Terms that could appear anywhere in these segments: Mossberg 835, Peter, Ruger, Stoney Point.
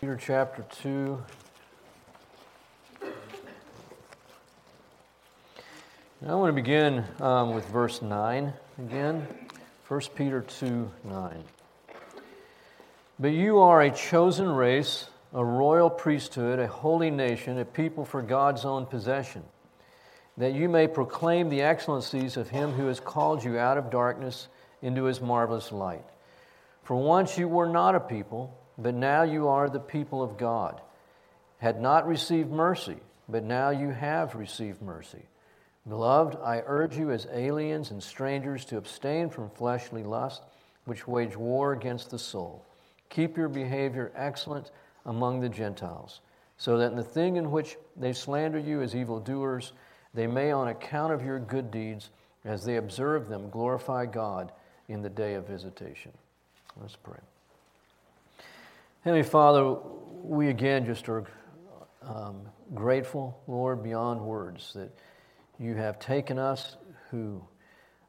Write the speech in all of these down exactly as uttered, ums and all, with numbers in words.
Peter chapter two. Now I want to begin um, with verse nine again. First Peter two, nine. But you are a chosen race, a royal priesthood, a holy nation, a people for God's own possession, that you may proclaim the excellencies of Him who has called you out of darkness into His marvelous light. For once you were not a people, but now you are the people of God. Had not received mercy, but now you have received mercy. Beloved, I urge you as aliens and strangers to abstain from fleshly lust, which wage war against the soul. Keep your behavior excellent among the Gentiles, so that in the thing in which they slander you as evildoers, they may on account of your good deeds, as they observe them, glorify God in the day of visitation. Let's pray. Heavenly Father, we again just are um, grateful, Lord, beyond words, that you have taken us who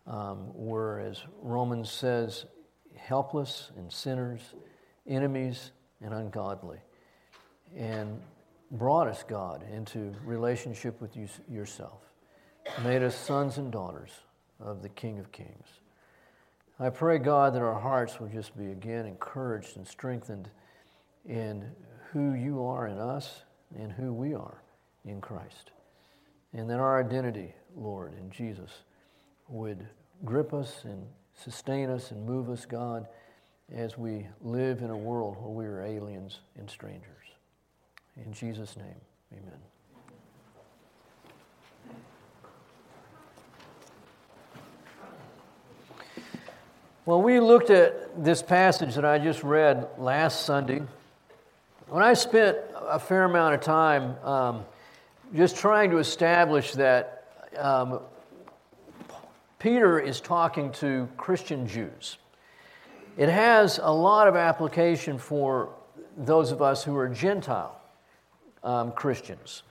um, were, as Romans says, helpless and sinners, enemies and ungodly, and brought us, God, into relationship with you yourself, made us sons and daughters of the King of Kings. I pray, God, that our hearts will just be again encouraged and strengthened in who you are in us and who we are in Christ. And that our identity, Lord, in Jesus would grip us and sustain us and move us, God, as we live in a world where we are aliens and strangers. In Jesus' name, amen. Well, we looked at this passage that I just read last Sunday. When I spent a fair amount of time um, just trying to establish that um, Peter is talking to Christian Jews. It has a lot of application for those of us who are Gentile um, Christians.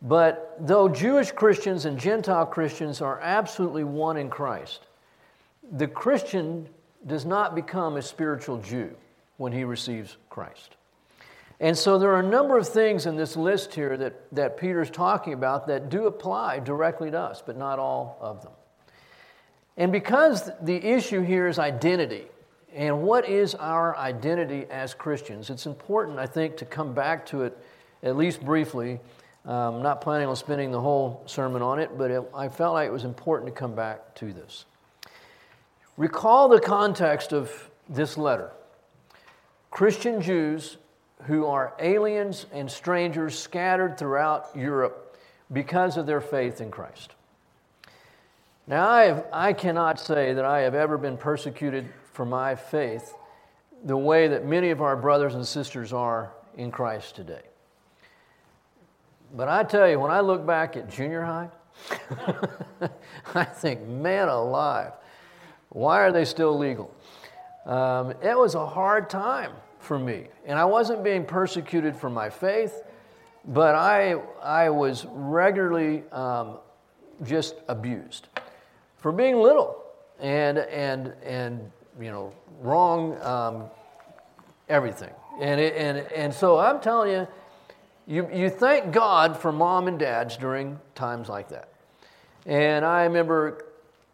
But though Jewish Christians and Gentile Christians are absolutely one in Christ, the Christian does not become a spiritual Jew when he receives Christ. And so there are a number of things in this list here that, that Peter's talking about that do apply directly to us, but not all of them. And because the issue here is identity, and what is our identity as Christians, it's important, I think, to come back to it at least briefly. Um, I'm not planning on spending the whole sermon on it, but it, I felt like it was important to come back to this. Recall the context of this letter. Christian Jews who are aliens and strangers scattered throughout Europe because of their faith in Christ. Now, I, have, I cannot say that I have ever been persecuted for my faith the way that many of our brothers and sisters are in Christ today. But I tell you, when I look back at junior high, I think, man alive, why are they still legal? Um, it was a hard time for me. And I wasn't being persecuted for my faith, but I I was regularly um, just abused for being little and, and and you know, wrong, um, everything. And, it, and, and so I'm telling you, you, you thank God for mom and dads during times like that. And I remember...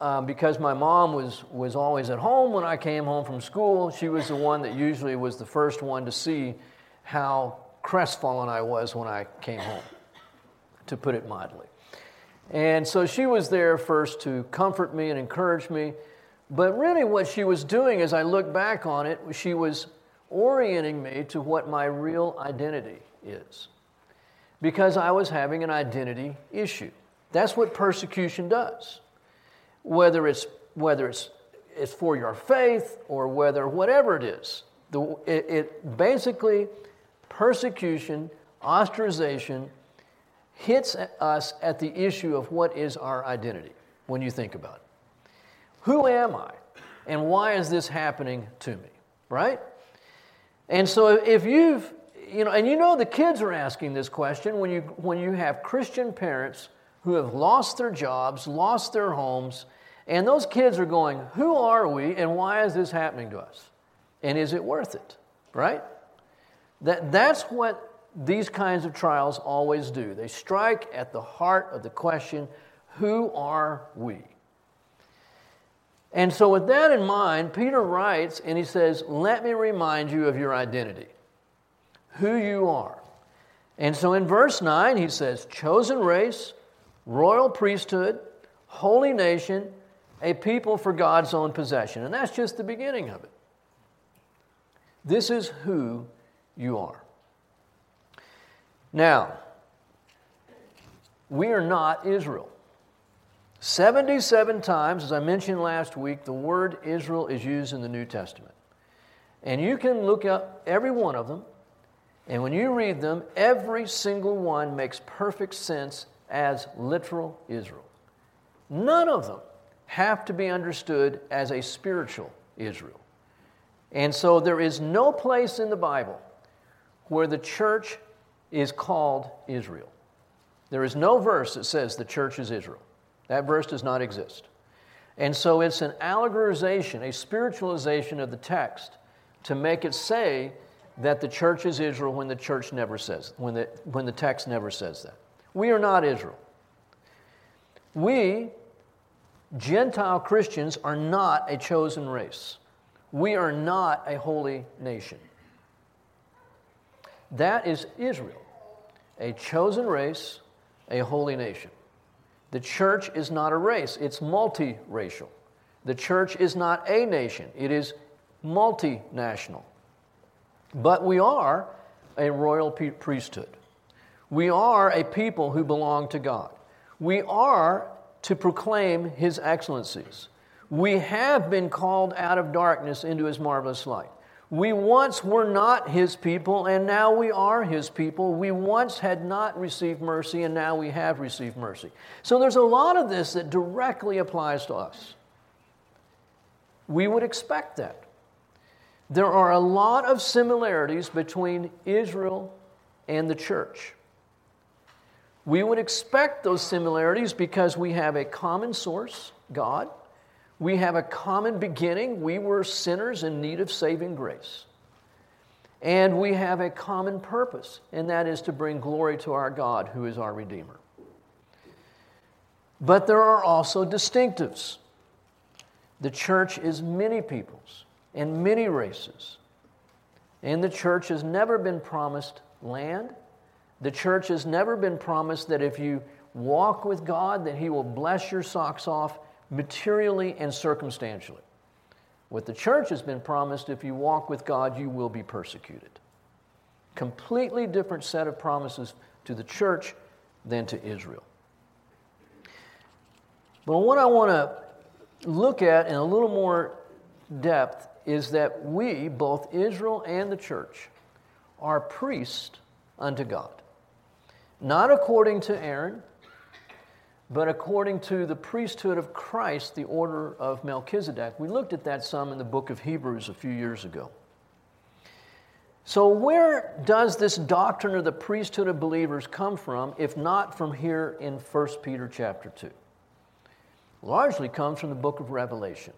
Um, because my mom was, was always at home when I came home from school, she was the one that usually was the first one to see how crestfallen I was when I came home, to put it mildly. And so she was there first to comfort me and encourage me. But really what she was doing, as I look back on it, she was orienting me to what my real identity is, because I was having an identity issue. That's what persecution does. Whether it's whether it's it's for your faith or whether whatever it is, the, it, it basically persecution, ostracization hits us at the issue of what is our identity. When you think about it, who am I, and why is this happening to me? Right? And so if you've you know, and you know the kids are asking this question when you when you have Christian parents who have lost their jobs, lost their homes. And those kids are going, who are we and why is this happening to us? And is it worth it, right? That, that's what these kinds of trials always do. They strike at the heart of the question, who are we? And so with that in mind, Peter writes and he says, let me remind you of your identity, who you are. And so in verse nine, he says, chosen race, royal priesthood, holy nation, a people for God's own possession. And that's just the beginning of it. This is who you are. Now, we are not Israel. seventy-seven times, as I mentioned last week, the word Israel is used in the New Testament. And you can look up every one of them, and when you read them, every single one makes perfect sense as literal Israel. None of them have to be understood as a spiritual Israel. And so there is no place in the Bible where the church is called Israel. There is no verse that says the church is Israel. That verse does not exist. And so it's an allegorization, a spiritualization of the text to make it say that the church is Israel when the church never says, when the, when the text never says that. We are not Israel. We, Gentile Christians, are not a chosen race. We are not a holy nation. That is Israel, a chosen race, a holy nation. The church is not a race, it's multiracial. The church is not a nation, it is multinational. But we are a royal priesthood. We are a people who belong to God. We are to proclaim His excellencies. We have been called out of darkness into His marvelous light. We once were not His people, and now we are His people. We once had not received mercy, and now we have received mercy. So there's a lot of this that directly applies to us. We would expect that. There are a lot of similarities between Israel and the church. We would expect those similarities because we have a common source, God. We have a common beginning. We were sinners in need of saving grace. And we have a common purpose, and that is to bring glory to our God, who is our Redeemer. But there are also distinctives. The church is many peoples and many races. And the church has never been promised land. The church has never been promised that if you walk with God, that He will bless your socks off materially and circumstantially. What the church has been promised, if you walk with God, you will be persecuted. Completely different set of promises to the church than to Israel. But what I want to look at in a little more depth is that we, both Israel and the church, are priests unto God. Not according to Aaron, but according to the priesthood of Christ, the order of Melchizedek. We looked at that some in the book of Hebrews a few years ago. So where does this doctrine of the priesthood of believers come from, if not from here in First Peter chapter two? Largely comes from the book of Revelation.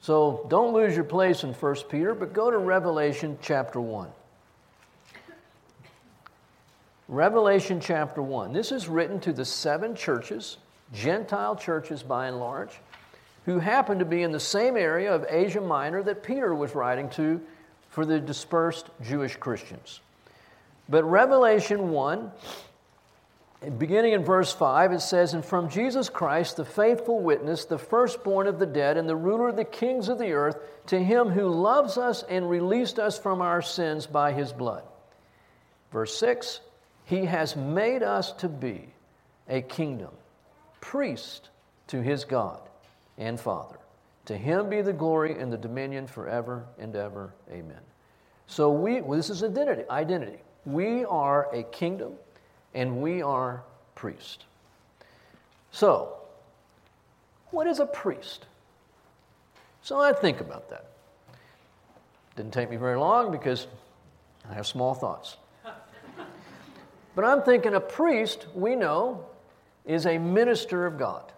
So don't lose your place in First Peter, but go to Revelation chapter one. Revelation chapter one. This is written to the seven churches, Gentile churches by and large, who happen to be in the same area of Asia Minor that Peter was writing to for the dispersed Jewish Christians. But Revelation one, beginning in verse five, it says, "And from Jesus Christ, the faithful witness, the firstborn of the dead, and the ruler of the kings of the earth, to Him who loves us and released us from our sins by His blood." Verse six, "He has made us to be a kingdom, priest to His God and Father. To Him be the glory and the dominion forever and ever. Amen." So we, well, this is identity, identity. We are a kingdom and we are priest. So, what is a priest? So I think about that. Didn't take me very long because I have small thoughts. But I'm thinking a priest, we know, is a minister of God,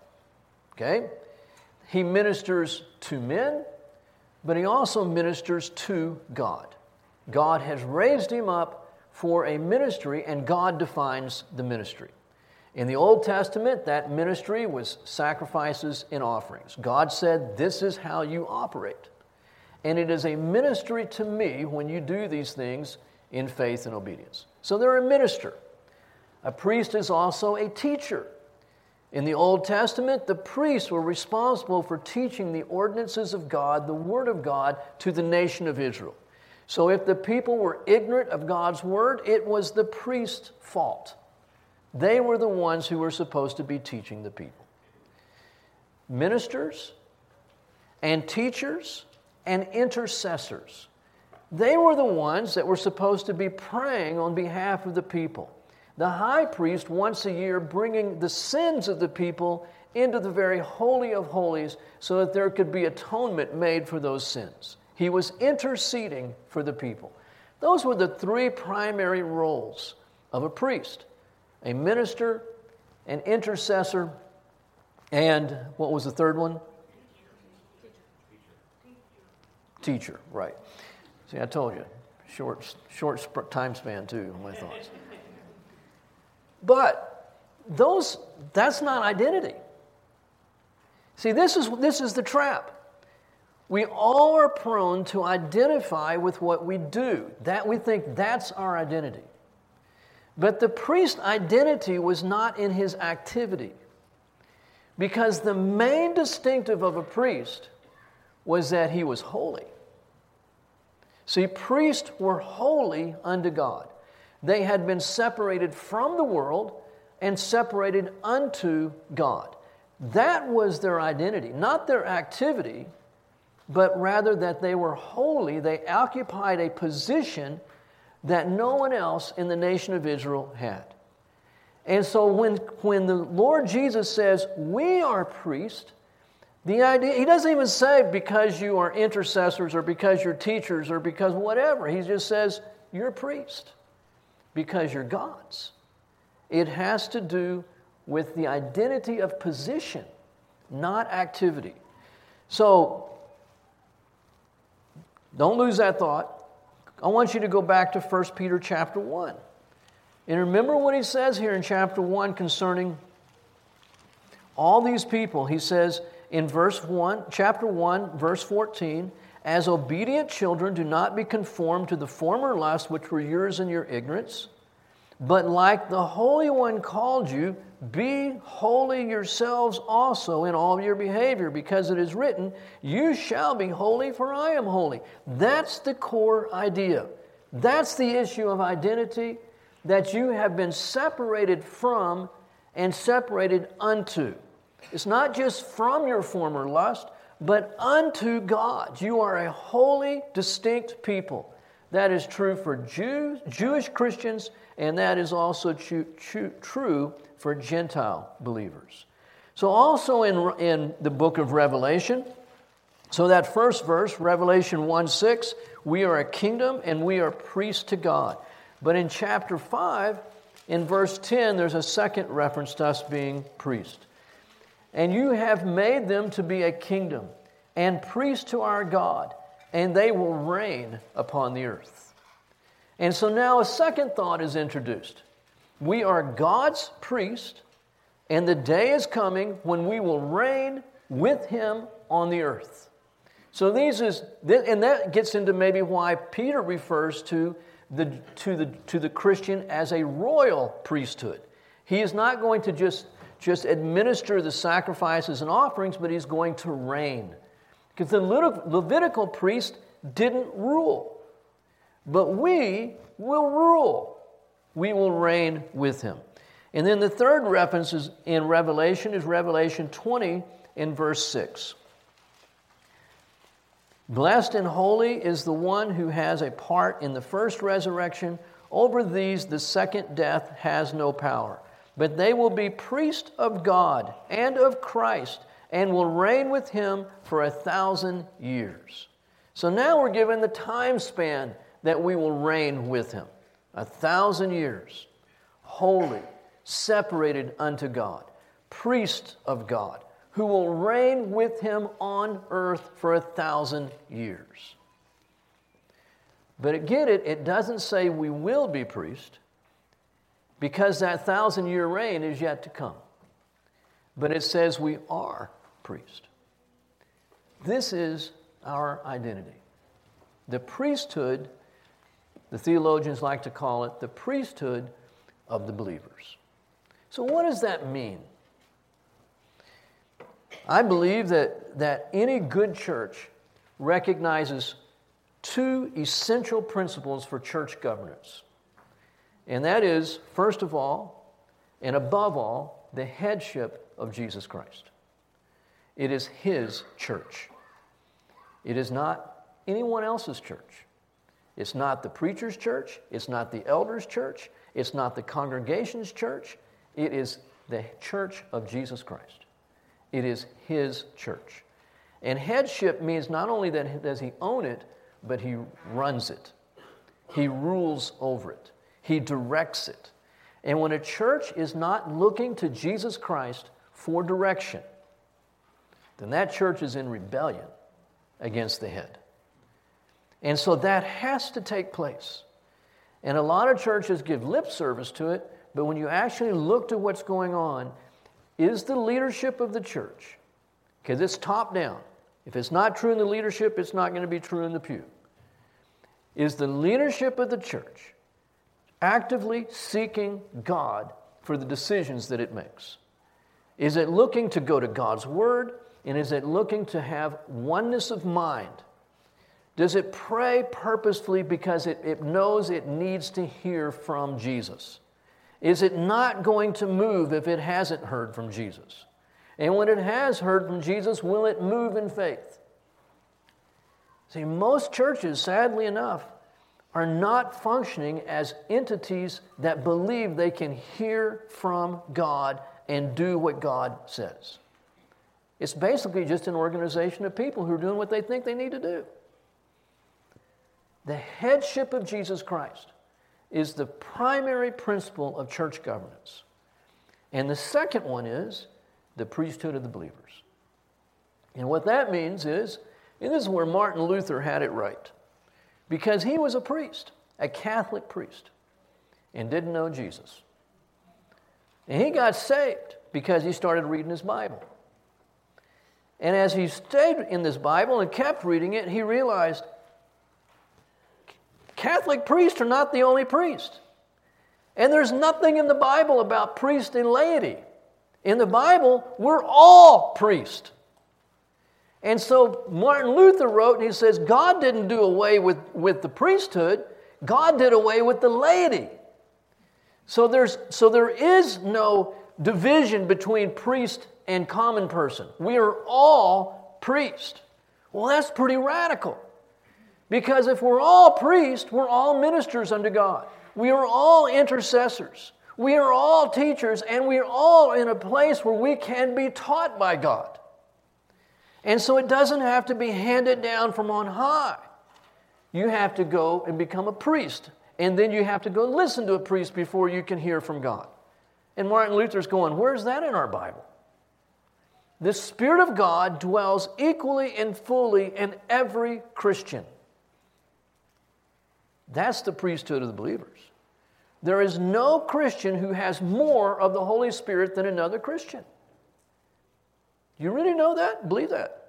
okay? He ministers to men, but he also ministers to God. God has raised him up for a ministry, and God defines the ministry. In the Old Testament, that ministry was sacrifices and offerings. God said, this is how you operate. And it is a ministry to me when you do these things in faith and obedience. So they're a minister. A priest is also a teacher. In the Old Testament, the priests were responsible for teaching the ordinances of God, the Word of God, to the nation of Israel. So if the people were ignorant of God's Word, it was the priest's fault. They were the ones who were supposed to be teaching the people. Ministers and teachers and intercessors. They were the ones that were supposed to be praying on behalf of the people. The high priest once a year bringing the sins of the people into the very holy of holies so that there could be atonement made for those sins. He was interceding for the people. Those were the three primary roles of a priest, a minister, an intercessor, and what was the third one? Teacher. Teacher, right. See, I told you, short, short time span too, my thoughts. But those that's not identity. See, this is this is the trap. We all are prone to identify with what we do. That we think that's our identity. But the priest's identity was not in his activity. Because the main distinctive of a priest was that he was holy. See, priests were holy unto God. They had been separated from the world and separated unto God. That was their identity, not their activity, but rather that they were holy. They occupied a position that no one else in the nation of Israel had. And so when, when the Lord Jesus says, we are priests, the idea, he doesn't even say because you are intercessors or because you're teachers or because whatever. He just says, you're priests. Because you're God's. It has to do with the identity of position, not activity. So, don't lose that thought. I want you to go back to First Peter chapter one. And remember what he says here in chapter one concerning all these people. He says in verse one, chapter one, verse fourteen, as obedient children, do not be conformed to the former lusts which were yours in your ignorance, but like the Holy One called you, be holy yourselves also in all your behavior, because it is written, you shall be holy, for I am holy. That's the core idea. That's the issue of identity, that you have been separated from and separated unto. It's not just from your former lust, but unto God. You are a holy, distinct people. That is true for Jews, Jewish Christians, and that is also true, true for Gentile believers. So also in, in the book of Revelation, so that first verse, Revelation one six, we are a kingdom and we are priests to God. But in chapter five, in verse ten, there's a second reference to us being priests. And you have made them to be a kingdom and priests to our God, and they will reign upon the earth. And so now a second thought is introduced. We are God's priest, and the day is coming when we will reign with him on the earth. So these is, and that gets into maybe why Peter refers to the, to the, to the Christian as a royal priesthood. He is not going to just just administer the sacrifices and offerings, but he's going to reign. Because the Levitical priest didn't rule. But we will rule. We will reign with him. And then the third reference is in Revelation is Revelation twenty in verse six. Blessed and holy is the one who has a part in the first resurrection. Over these the second death has no power. But they will be priests of God and of Christ and will reign with him for a thousand years. So now we're given the time span that we will reign with him. A thousand years. Holy, separated unto God. Priest of God who will reign with him on earth for a thousand years. But get it, it doesn't say we will be priests, because that thousand-year reign is yet to come. But it says we are priests. This is our identity. The priesthood, the theologians like to call it, the priesthood of the believers. So what does that mean? I believe that, that any good church recognizes two essential principles for church governance. And that is, first of all, and above all, the headship of Jesus Christ. It is His church. It is not anyone else's church. It's not the preacher's church. It's not the elder's church. It's not the congregation's church. It is the church of Jesus Christ. It is His church. And headship means not only that does He own it, but He runs it. He rules over it. He directs it. And when a church is not looking to Jesus Christ for direction, then that church is in rebellion against the head. And so that has to take place. And a lot of churches give lip service to it, but when you actually look to what's going on, is the leadership of the church, because it's top down. If it's not true in the leadership, it's not going to be true in the pew. Is the leadership of the church actively seeking God for the decisions that it makes? Is it looking to go to God's Word, and is it looking to have oneness of mind? Does it pray purposefully because it, it knows it needs to hear from Jesus? Is it not going to move if it hasn't heard from Jesus? And when it has heard from Jesus, will it move in faith? See, most churches, sadly enough, are not functioning as entities that believe they can hear from God and do what God says. It's basically just an organization of people who are doing what they think they need to do. The headship of Jesus Christ is the primary principle of church governance. And the second one is the priesthood of the believers. And what that means is, and this is where Martin Luther had it right, because he was a priest, a Catholic priest, and didn't know Jesus. And he got saved because he started reading his Bible. And as he stayed in this Bible and kept reading it, he realized, Catholic priests are not the only priests. And there's nothing in the Bible about priest and laity. In the Bible, we're all priests. And so Martin Luther wrote, and he says, God didn't do away with, with the priesthood. God did away with the laity. So, there's, so there is no division between priest and common person. We are all priests. Well, that's pretty radical. Because if we're all priests, we're all ministers unto God. We are all intercessors. We are all teachers, and we are all in a place where we can be taught by God. And so it doesn't have to be handed down from on high. You have to go and become a priest, and then you have to go listen to a priest before you can hear from God. And Martin Luther's going, where's that in our Bible? The Spirit of God dwells equally and fully in every Christian. That's the priesthood of the believers. There is no Christian who has more of the Holy Spirit than another Christian. You really know that? Believe that.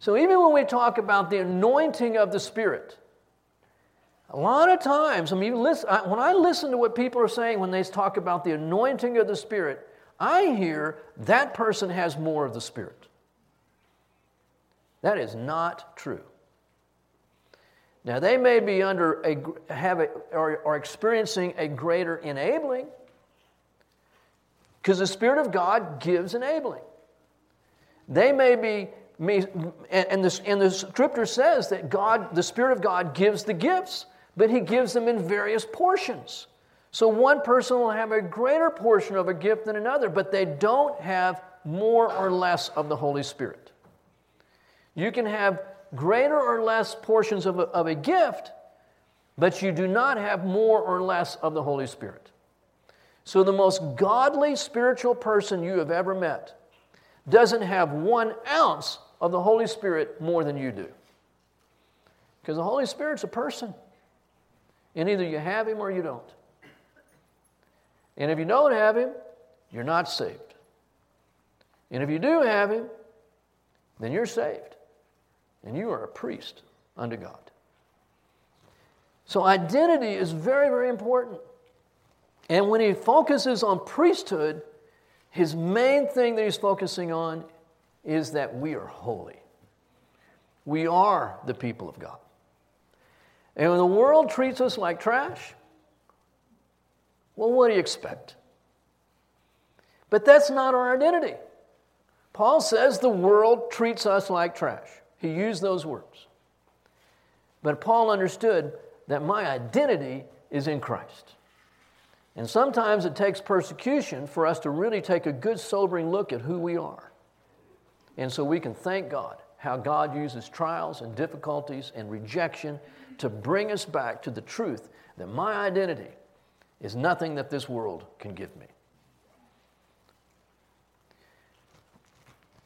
So even when we talk about the anointing of the Spirit, a lot of times, I mean, listen, I, when I listen to what people are saying when they talk about the anointing of the Spirit, I hear that person has more of the Spirit. That is not true. Now, they may be under a, have a, or are experiencing a greater enabling, because the Spirit of God gives enabling. They may be, and the, and the Scripture says that God, the Spirit of God gives the gifts, but He gives them in various portions. So one person will have a greater portion of a gift than another, but they don't have more or less of the Holy Spirit. You can have greater or less portions of a, of a gift, but you do not have more or less of the Holy Spirit. So the most godly spiritual person you have ever met doesn't have one ounce of the Holy Spirit more than you do. Because the Holy Spirit's a person. And either you have Him or you don't. And if you don't have Him, you're not saved. And if you do have Him, then you're saved. And you are a priest unto God. So identity is very, very important. And when he focuses on priesthood, his main thing that he's focusing on is that we are holy. We are the people of God. And when the world treats us like trash, well, what do you expect? But that's not our identity. Paul says the world treats us like trash. He used those words. But Paul understood that my identity is in Christ. And sometimes it takes persecution for us to really take a good, sobering look at who we are. And so we can thank God, how God uses trials and difficulties and rejection to bring us back to the truth that my identity is nothing that this world can give me.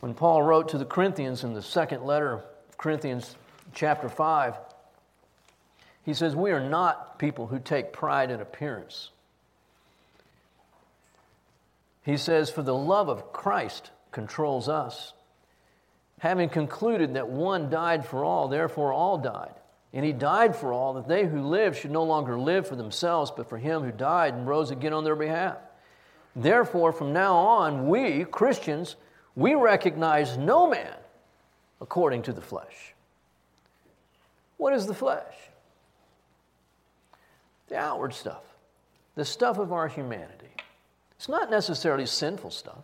When Paul wrote to the Corinthians in the second letter, Corinthians chapter five, he says, we are not people who take pride in appearance. He says, for the love of Christ controls us, having concluded that one died for all, therefore all died. And he died for all, that they who live should no longer live for themselves, but for him who died and rose again on their behalf. Therefore, from now on, we, Christians, we recognize no man according to the flesh. What is the flesh? The outward stuff, the stuff of our humanity. It's not necessarily sinful stuff.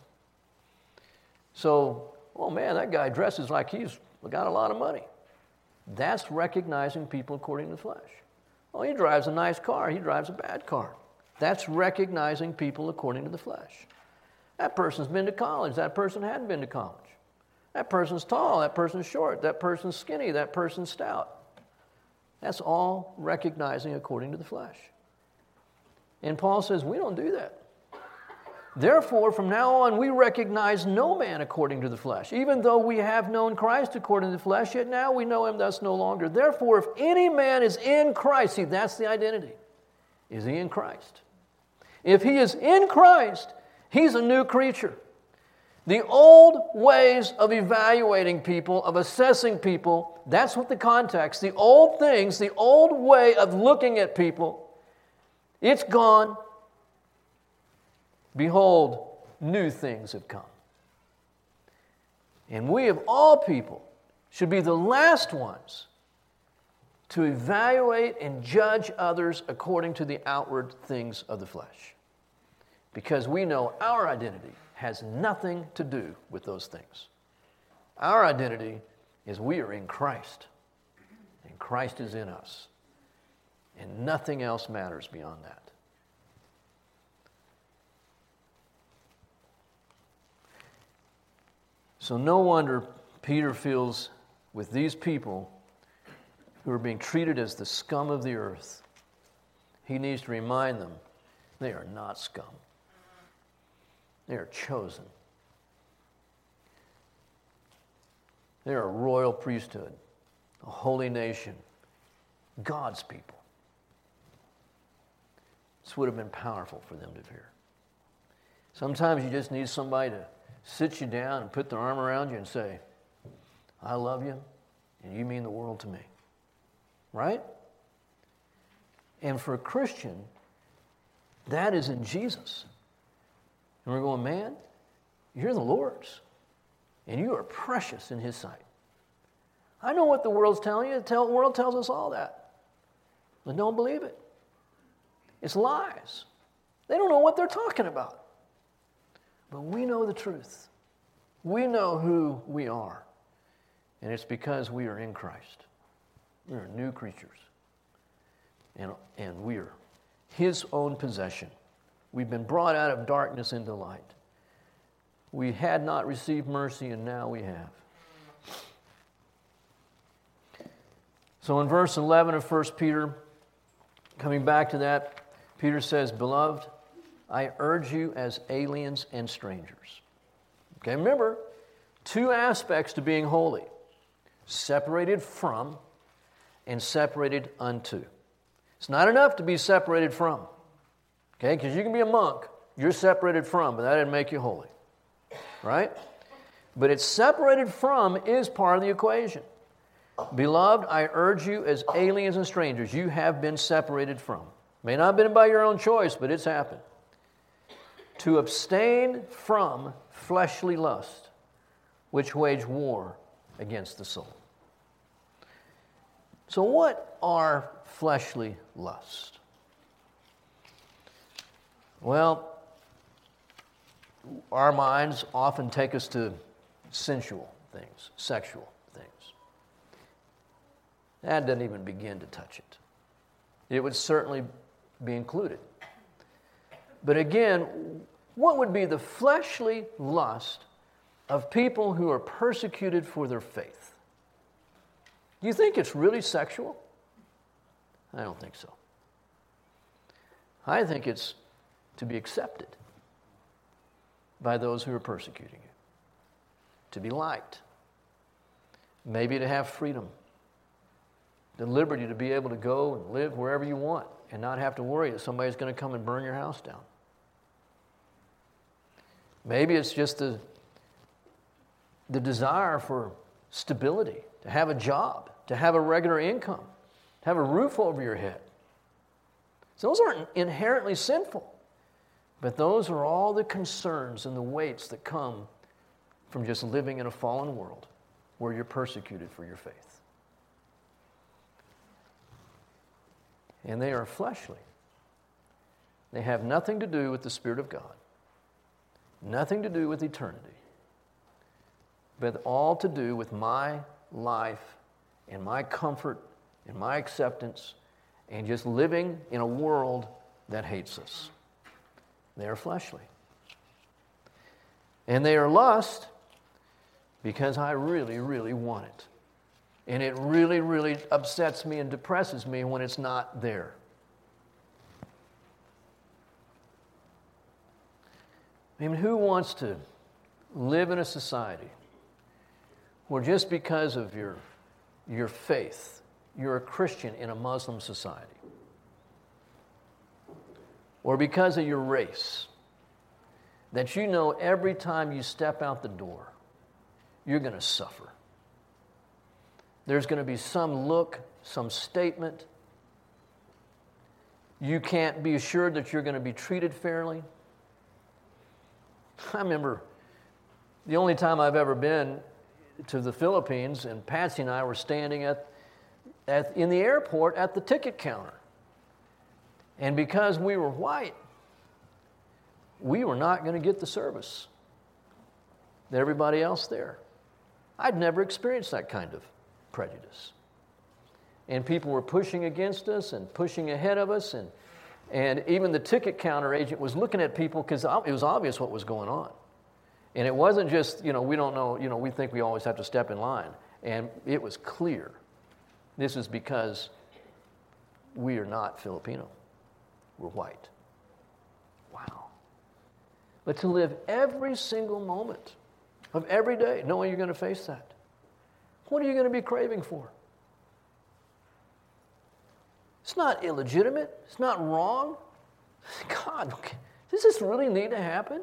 So, oh man, that guy dresses like he's got a lot of money. That's recognizing people according to the flesh. Oh, he drives a nice car, he drives a bad car. That's recognizing people according to the flesh. That person's been to college. That person hadn't been to college. That person's tall. That person's short. That person's skinny. That person's stout. That's all recognizing according to the flesh. And Paul says, we don't do that. Therefore, from now on, we recognize no man according to the flesh. Even though we have known Christ according to the flesh, yet now we know him thus no longer. Therefore, if any man is in Christ, see, that's the identity. Is he in Christ? If he is in Christ, he's a new creature. The old ways of evaluating people, of assessing people, that's what the context, the old things, the old way of looking at people, it's gone. Behold, new things have come. And we of all people should be the last ones to evaluate and judge others according to the outward things of the flesh. Because we know our identity has nothing to do with those things. Our identity is we are in Christ, and Christ is in us, and nothing else matters beyond that. So no wonder Peter feels with these people who are being treated as the scum of the earth. He needs to remind them they are not scum. They are chosen. They are a royal priesthood, a holy nation, God's people. This would have been powerful for them to hear. Sometimes you just need somebody to sit you down and put their arm around you and say, I love you, and you mean the world to me. Right? And for a Christian, that is in Jesus. And we're going, man, you're the Lord's. And you are precious in His sight. I know what the world's telling you. The world tells us all that. But don't believe it. It's lies. They don't know what they're talking about. But we know the truth. We know who we are. And it's because we are in Christ. We are new creatures. And, and we are His own possession. We've been brought out of darkness into light. We had not received mercy, and now we have. So in verse eleven of First Peter, coming back to that, Peter says, Beloved, I urge you as aliens and strangers. Okay, remember, two aspects to being holy. Separated from and separated unto. It's not enough to be separated from. Okay, because you can be a monk, you're separated from, but that didn't make you holy. Right? But it's separated from is part of the equation. Beloved, I urge you as aliens and strangers, you have been separated from. May not have been by your own choice, but it's happened. To abstain from fleshly lust, which wage war against the soul. So what are fleshly lusts? Well, our minds often take us to sensual things, sexual things. That doesn't even begin to touch it. It would certainly be included. But again, what would be the fleshly lust of people who are persecuted for their faith? Do you think it's really sexual? I don't think so. I think it's to be accepted by those who are persecuting you, to be liked, maybe to have freedom, the liberty to be able to go and live wherever you want and not have to worry that somebody's going to come and burn your house down. Maybe it's just the the desire for stability, to have a job, to have a regular income, to have a roof over your head. So those aren't inherently sinful, but those are all the concerns and the weights that come from just living in a fallen world where you're persecuted for your faith. And they are fleshly. They have nothing to do with the Spirit of God, nothing to do with eternity, but all to do with my life and my comfort and my acceptance and just living in a world that hates us. They are fleshly. And they are lust because I really, really want it. And it really, really upsets me and depresses me when it's not there. I mean, who wants to live in a society where just because of your, your faith, you're a Christian in a Muslim society? Or because of your race, that you know every time you step out the door, you're going to suffer. There's going to be some look, some statement. You can't be assured that you're going to be treated fairly. I remember the only time I've ever been to the Philippines, and Patsy and I were standing at, at in the airport at the ticket counter. And because we were white, we were not going to get the service that everybody else there. I'd never experienced that kind of prejudice. And people were pushing against us and pushing ahead of us. And, and even the ticket counter agent was looking at people because it was obvious what was going on. And it wasn't just, you know, we don't know, you know, we think we always have to step in line. And it was clear. This is because we are not Filipino. We're white. Wow. But to live every single moment of every day knowing you're going to face that, what are you going to be craving for? It's not illegitimate. It's not wrong. God, does this really need to happen?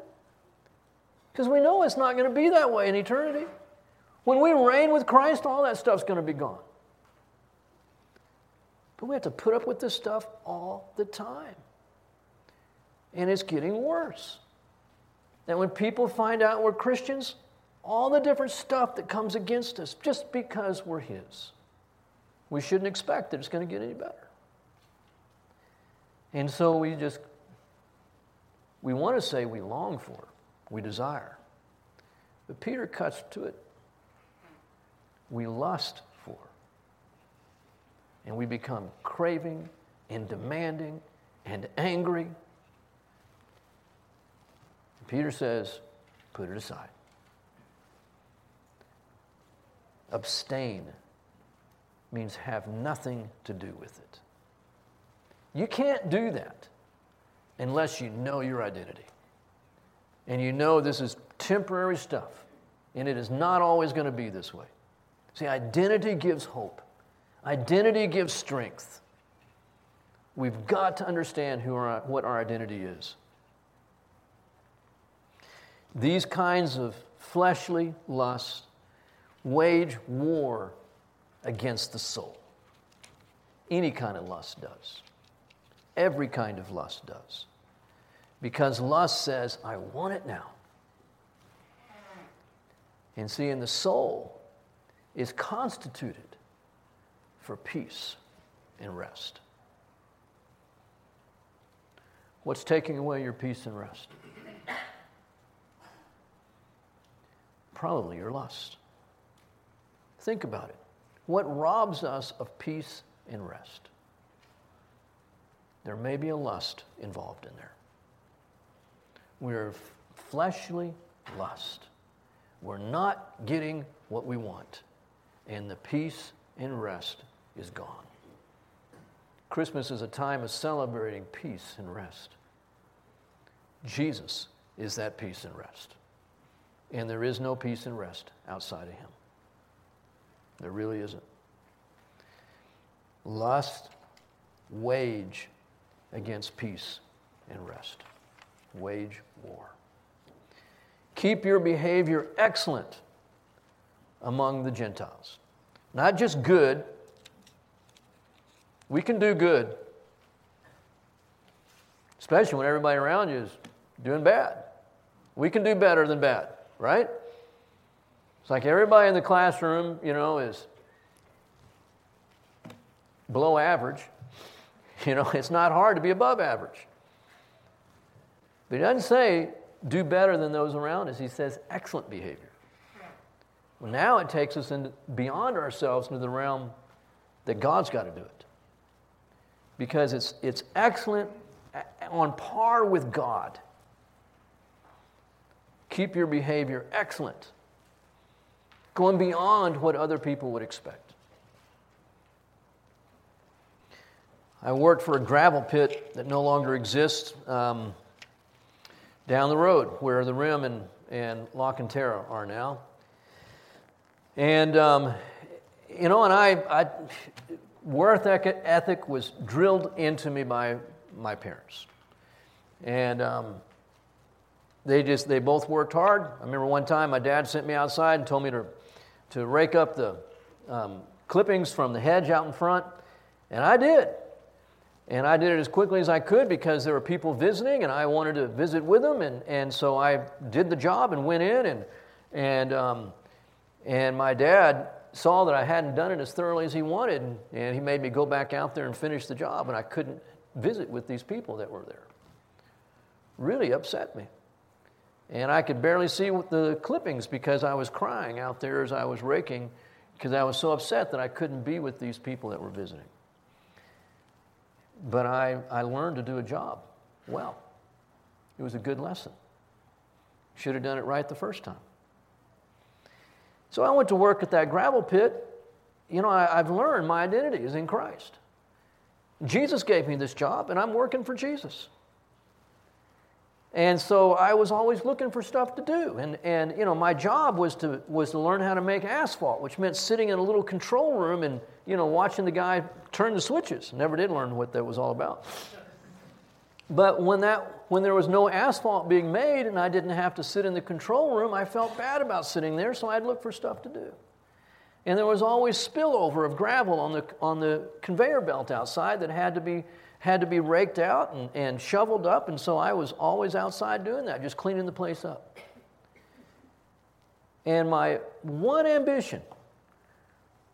Because we know it's not going to be that way in eternity. When we reign with Christ, all that stuff's going to be gone. But we have to put up with this stuff all the time. And it's getting worse. And when people find out we're Christians, all the different stuff that comes against us just because we're His. We shouldn't expect that it's going to get any better. And so we just, we want to say we long for, we desire. But Peter cuts to it. We lust for. And we become craving and demanding and angry. Peter says, put it aside. Abstain means have nothing to do with it. You can't do that unless you know your identity. And you know this is temporary stuff, and it is not always going to be this way. See, identity gives hope. Identity gives strength. We've got to understand who our, what our identity is. These kinds of fleshly lusts wage war against the soul. Any kind of lust does. Every kind of lust does. Because lust says, I want it now. And see, and the soul is constituted for peace and rest. What's taking away your peace and rest? Probably your lust. Think about it. What robs us of peace and rest? There may be a lust involved in there. We're f- fleshly lust. We're not getting what we want, and the peace and rest is gone. Christmas is a time of celebrating peace and rest. Jesus is that peace and rest, and there is no peace and rest outside of him. There really isn't. Lust wage against peace and rest. Wage war. Keep your behavior excellent among the Gentiles. Not just good. We can do good, especially when everybody around you is doing bad. We can do better than bad, right? It's like everybody in the classroom, you know, is below average. You know, it's not hard to be above average. But he doesn't say do better than those around us. He says excellent behavior. Well, now it takes us into, beyond ourselves into the realm that God's got to do it. Because it's it's excellent on par with God. Keep your behavior excellent. Going beyond what other people would expect. I worked for a gravel pit that no longer exists. Um, down the road where the Rim and, and Lock and Terra are now. And, um, you know, and I, I, work ethic was drilled into me by my parents. And um, they just, they both worked hard. I remember one time my dad sent me outside and told me to, to rake up the um, clippings from the hedge out in front. And I did. And I did it as quickly as I could because there were people visiting and I wanted to visit with them. And, and so I did the job and went in. And and um, and my dad saw that I hadn't done it as thoroughly as he wanted. And, and he made me go back out there and finish the job. And I couldn't visit with these people that were there. Really upset me. And I could barely see the clippings because I was crying out there as I was raking because I was so upset that I couldn't be with these people that were visiting. But I, I learned to do a job well. It was a good lesson. Should have done it right the first time. So I went to work at that gravel pit. You know, I, I've learned my identity is in Christ. Jesus gave me this job, and I'm working for Jesus. And so I was always looking for stuff to do. And, and you know, my job was to was to learn how to make asphalt, which meant sitting in a little control room and, you know, watching the guy turn the switches. Never did learn what that was all about. But when that when there was no asphalt being made and I didn't have to sit in the control room, I felt bad about sitting there, so I'd look for stuff to do. And there was always spillover of gravel on the on the conveyor belt outside that had to be had to be raked out and, and shoveled up, and so I was always outside doing that, just cleaning the place up. And my one ambition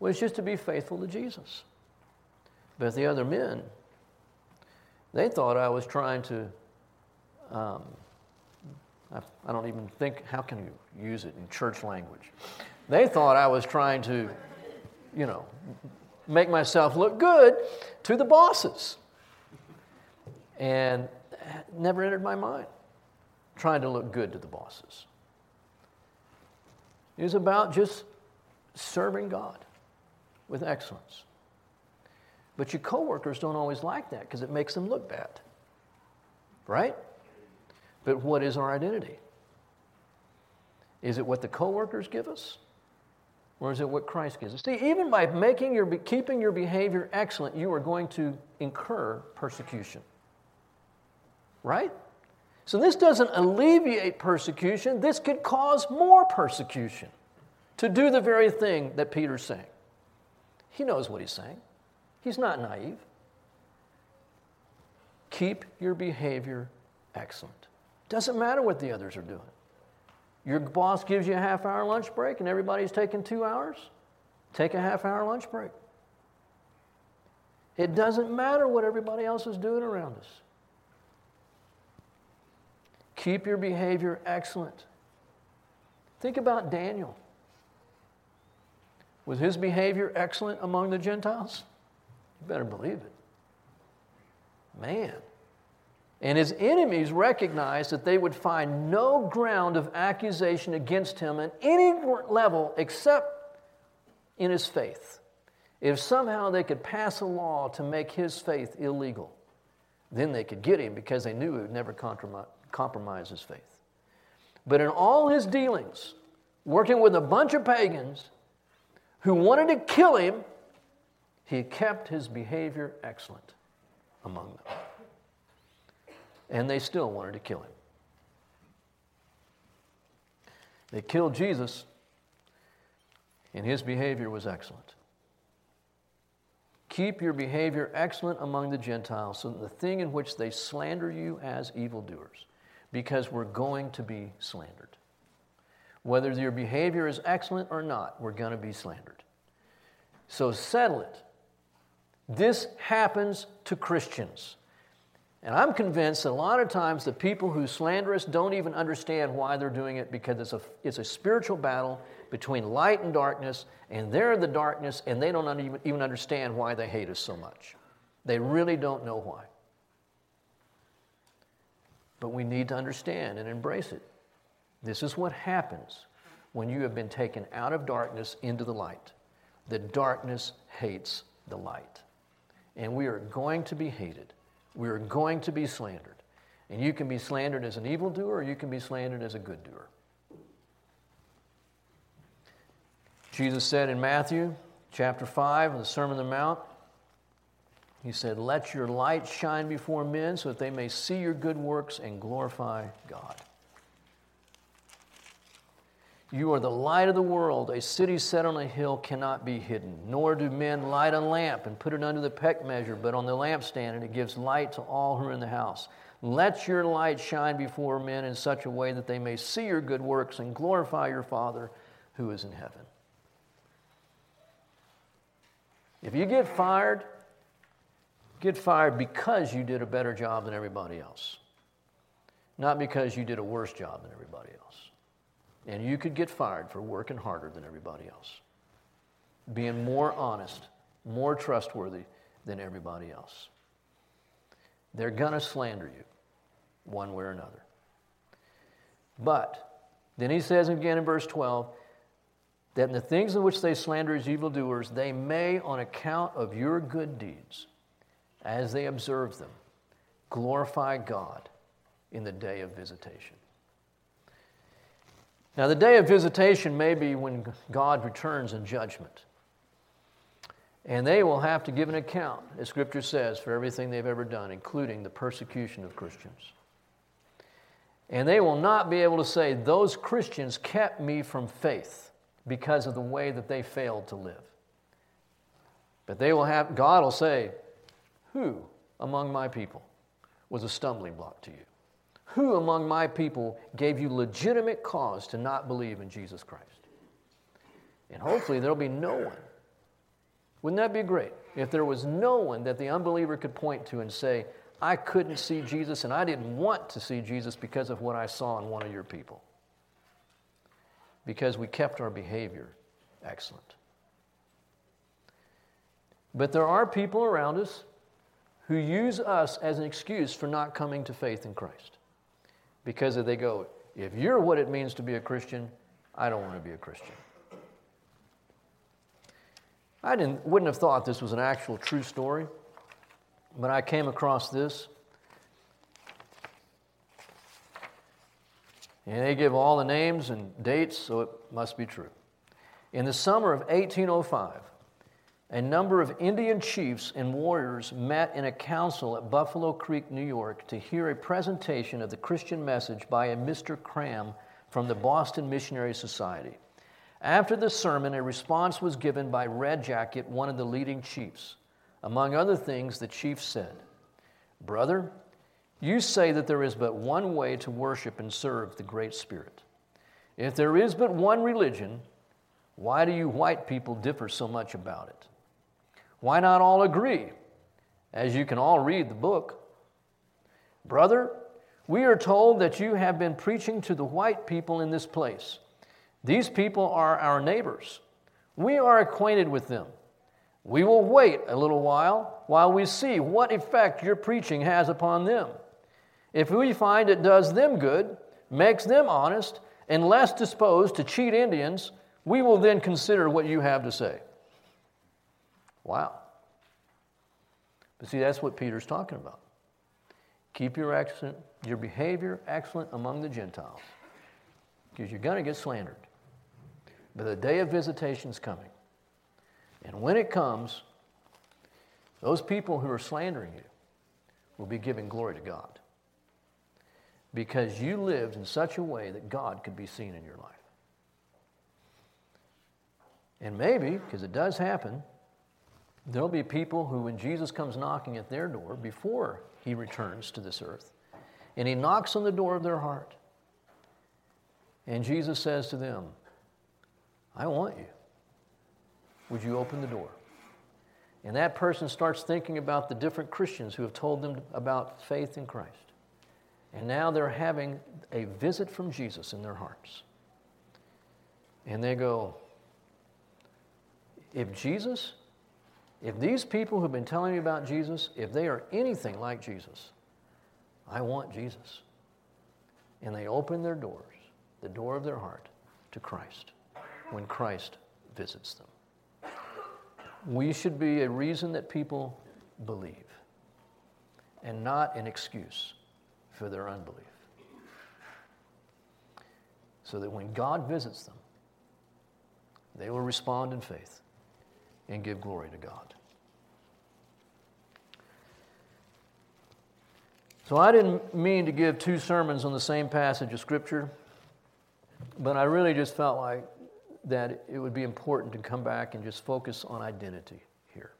was just to be faithful to Jesus. But the other men, they thought I was trying to, um, I, I don't even think, how can you use it in church language? They thought I was trying to, you know, make myself look good to the bosses. And it never entered my mind, trying to look good to the bosses. It was about just serving God with excellence. But your coworkers don't always like that because it makes them look bad, right? But what is our identity? Is it what the coworkers give us? Or is it what Christ gives us? See, even by making your, keeping your behavior excellent, you are going to incur persecution. Right? So this doesn't alleviate persecution. This could cause more persecution to do the very thing that Peter's saying. He knows what he's saying. He's not naive. Keep your behavior excellent. Doesn't matter what the others are doing. Your boss gives you a half-hour lunch break and everybody's taking two hours. Take a half-hour lunch break. It doesn't matter what everybody else is doing around us. Keep your behavior excellent. Think about Daniel. Was his behavior excellent among the Gentiles? You better believe it. Man. And his enemies recognized that they would find no ground of accusation against him at any level except in his faith. If somehow they could pass a law to make his faith illegal, then they could get him because they knew he would never compromise his faith. But in all his dealings, working with a bunch of pagans who wanted to kill him, he kept his behavior excellent among them. And they still wanted to kill him. They killed Jesus, and his behavior was excellent. Keep your behavior excellent among the Gentiles, so that the thing in which they slander you as evildoers, because we're going to be slandered. Whether your behavior is excellent or not, we're going to be slandered. So settle it. This happens to Christians. And I'm convinced that a lot of times the people who slander us don't even understand why they're doing it, because it's a, it's a spiritual battle between light and darkness, and they're the darkness, and they don't even, even understand why they hate us so much. They really don't know why. But we need to understand and embrace it. This is what happens when you have been taken out of darkness into the light. The darkness hates the light. And we are going to be hated. We are going to be slandered. And you can be slandered as an evildoer, or you can be slandered as a good doer. Jesus said in Matthew chapter five, in the Sermon on the Mount, he said, "Let your light shine before men so that they may see your good works and glorify God." You are the light of the world. A city set on a hill cannot be hidden. Nor do men light a lamp and put it under the peck measure, but on the lampstand, and it gives light to all who are in the house. Let your light shine before men in such a way that they may see your good works and glorify your Father who is in heaven. If you get fired, get fired because you did a better job than everybody else, not because you did a worse job than everybody else. And you could get fired for working harder than everybody else, being more honest, more trustworthy than everybody else. They're going to slander you one way or another. But then he says again in verse twelve, that in the things in which they slander as evildoers, they may, on account of your good deeds, as they observe them, glorify God in the day of visitation. Now, the day of visitation may be when God returns in judgment. And they will have to give an account, as Scripture says, for everything they've ever done, including the persecution of Christians. And they will not be able to say, those Christians kept me from faith because of the way that they failed to live. But they will have, God will say, who among my people was a stumbling block to you? Who among my people gave you legitimate cause to not believe in Jesus Christ? And hopefully there'll be no one. Wouldn't that be great? If there was no one that the unbeliever could point to and say, I couldn't see Jesus and I didn't want to see Jesus because of what I saw in one of your people. Because we kept our behavior excellent. But there are people around us who use us as an excuse for not coming to faith in Christ. Because they go, if you're what it means to be a Christian, I don't want to be a Christian. I didn't, wouldn't have thought this was an actual true story, but I came across this. And they give all the names and dates, so it must be true. In the summer of eighteen oh five, a number of Indian chiefs and warriors met in a council at Buffalo Creek, New York, to hear a presentation of the Christian message by a Mister Cram from the Boston Missionary Society. After the sermon, a response was given by Red Jacket, one of the leading chiefs. Among other things, the chief said, "Brother, you say that there is but one way to worship and serve the Great Spirit. If there is but one religion, why do you white people differ so much about it? Why not all agree, as you can all read the book? Brother, we are told that you have been preaching to the white people in this place. These people are our neighbors. We are acquainted with them. We will wait a little while while we see what effect your preaching has upon them. If we find it does them good, makes them honest, and less disposed to cheat Indians, we will then consider what you have to say." Wow. But see, that's what Peter's talking about. Keep your excellent, your behavior excellent among the Gentiles, because you're going to get slandered. But the day of visitation is coming. And when it comes, those people who are slandering you will be giving glory to God, because you lived in such a way that God could be seen in your life. And maybe, because it does happen, there'll be people who, when Jesus comes knocking at their door before he returns to this earth, and he knocks on the door of their heart, and Jesus says to them, "I want you. Would you open the door?" And that person starts thinking about the different Christians who have told them about faith in Christ. And now they're having a visit from Jesus in their hearts. And they go, If Jesus, if these people who've been telling me about Jesus, if they are anything like Jesus, I want Jesus. And they open their doors, the door of their heart, to Christ when Christ visits them. We should be a reason that people believe, and not an excuse for their unbelief. So that when God visits them, they will respond in faith and give glory to God. So I didn't mean to give two sermons on the same passage of Scripture, but I really just felt like that it would be important to come back and just focus on identity here,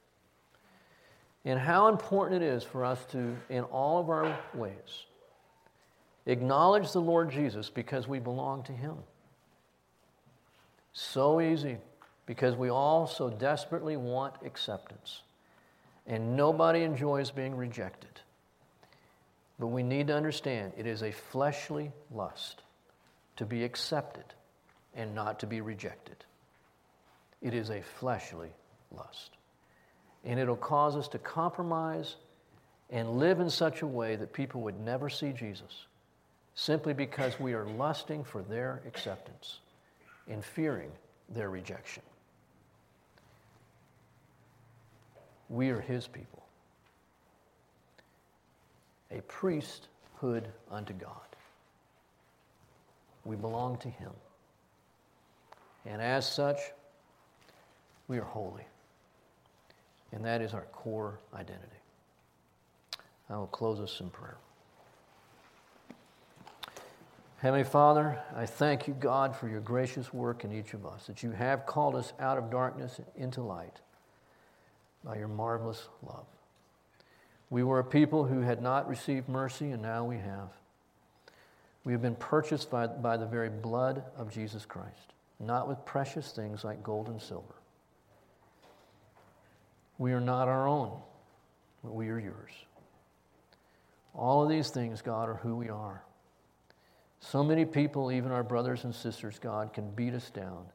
and how important it is for us to, in all of our ways, acknowledge the Lord Jesus because we belong to Him. So easy. Because we all so desperately want acceptance. And nobody enjoys being rejected. But we need to understand it is a fleshly lust to be accepted and not to be rejected. It is a fleshly lust. And it'll cause us to compromise and live in such a way that people would never see Jesus, simply because we are lusting for their acceptance and fearing their rejection. We are His people, a priesthood unto God. We belong to Him. And as such, we are holy. And that is our core identity. I will close us in prayer. Heavenly Father, I thank you, God, for your gracious work in each of us, that you have called us out of darkness into light by your marvelous love. We were a people who had not received mercy, and now we have. We have been purchased by, by the very blood of Jesus Christ, not with precious things like gold and silver. We are not our own, but we are yours. All of these things, God, are who we are. So many people, even our brothers and sisters, God, can beat us down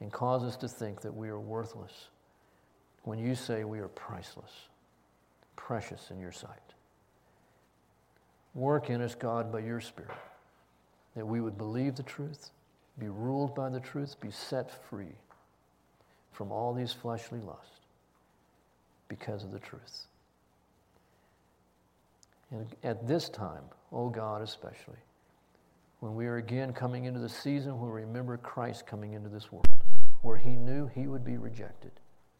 and cause us to think that we are worthless, when you say we are priceless, precious in your sight. Work in us, God, by your Spirit, that we would believe the truth, be ruled by the truth, be set free from all these fleshly lusts because of the truth. And at this time, oh God, especially, when we are again coming into the season, we'll remember Christ coming into this world. where he knew he would be rejected,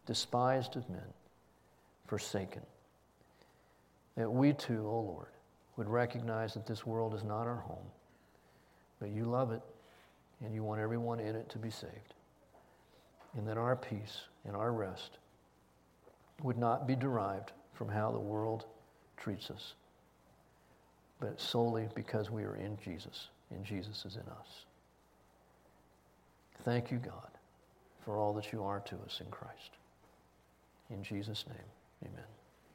despised of men, forsaken. That we too, O Lord, would recognize that this world is not our home, but you love it and you want everyone in it to be saved. And that our peace and our rest would not be derived from how the world treats us, but solely because we are in Jesus and Jesus is in us. Thank you, God, for all that you are to us in Christ. In Jesus' name, amen.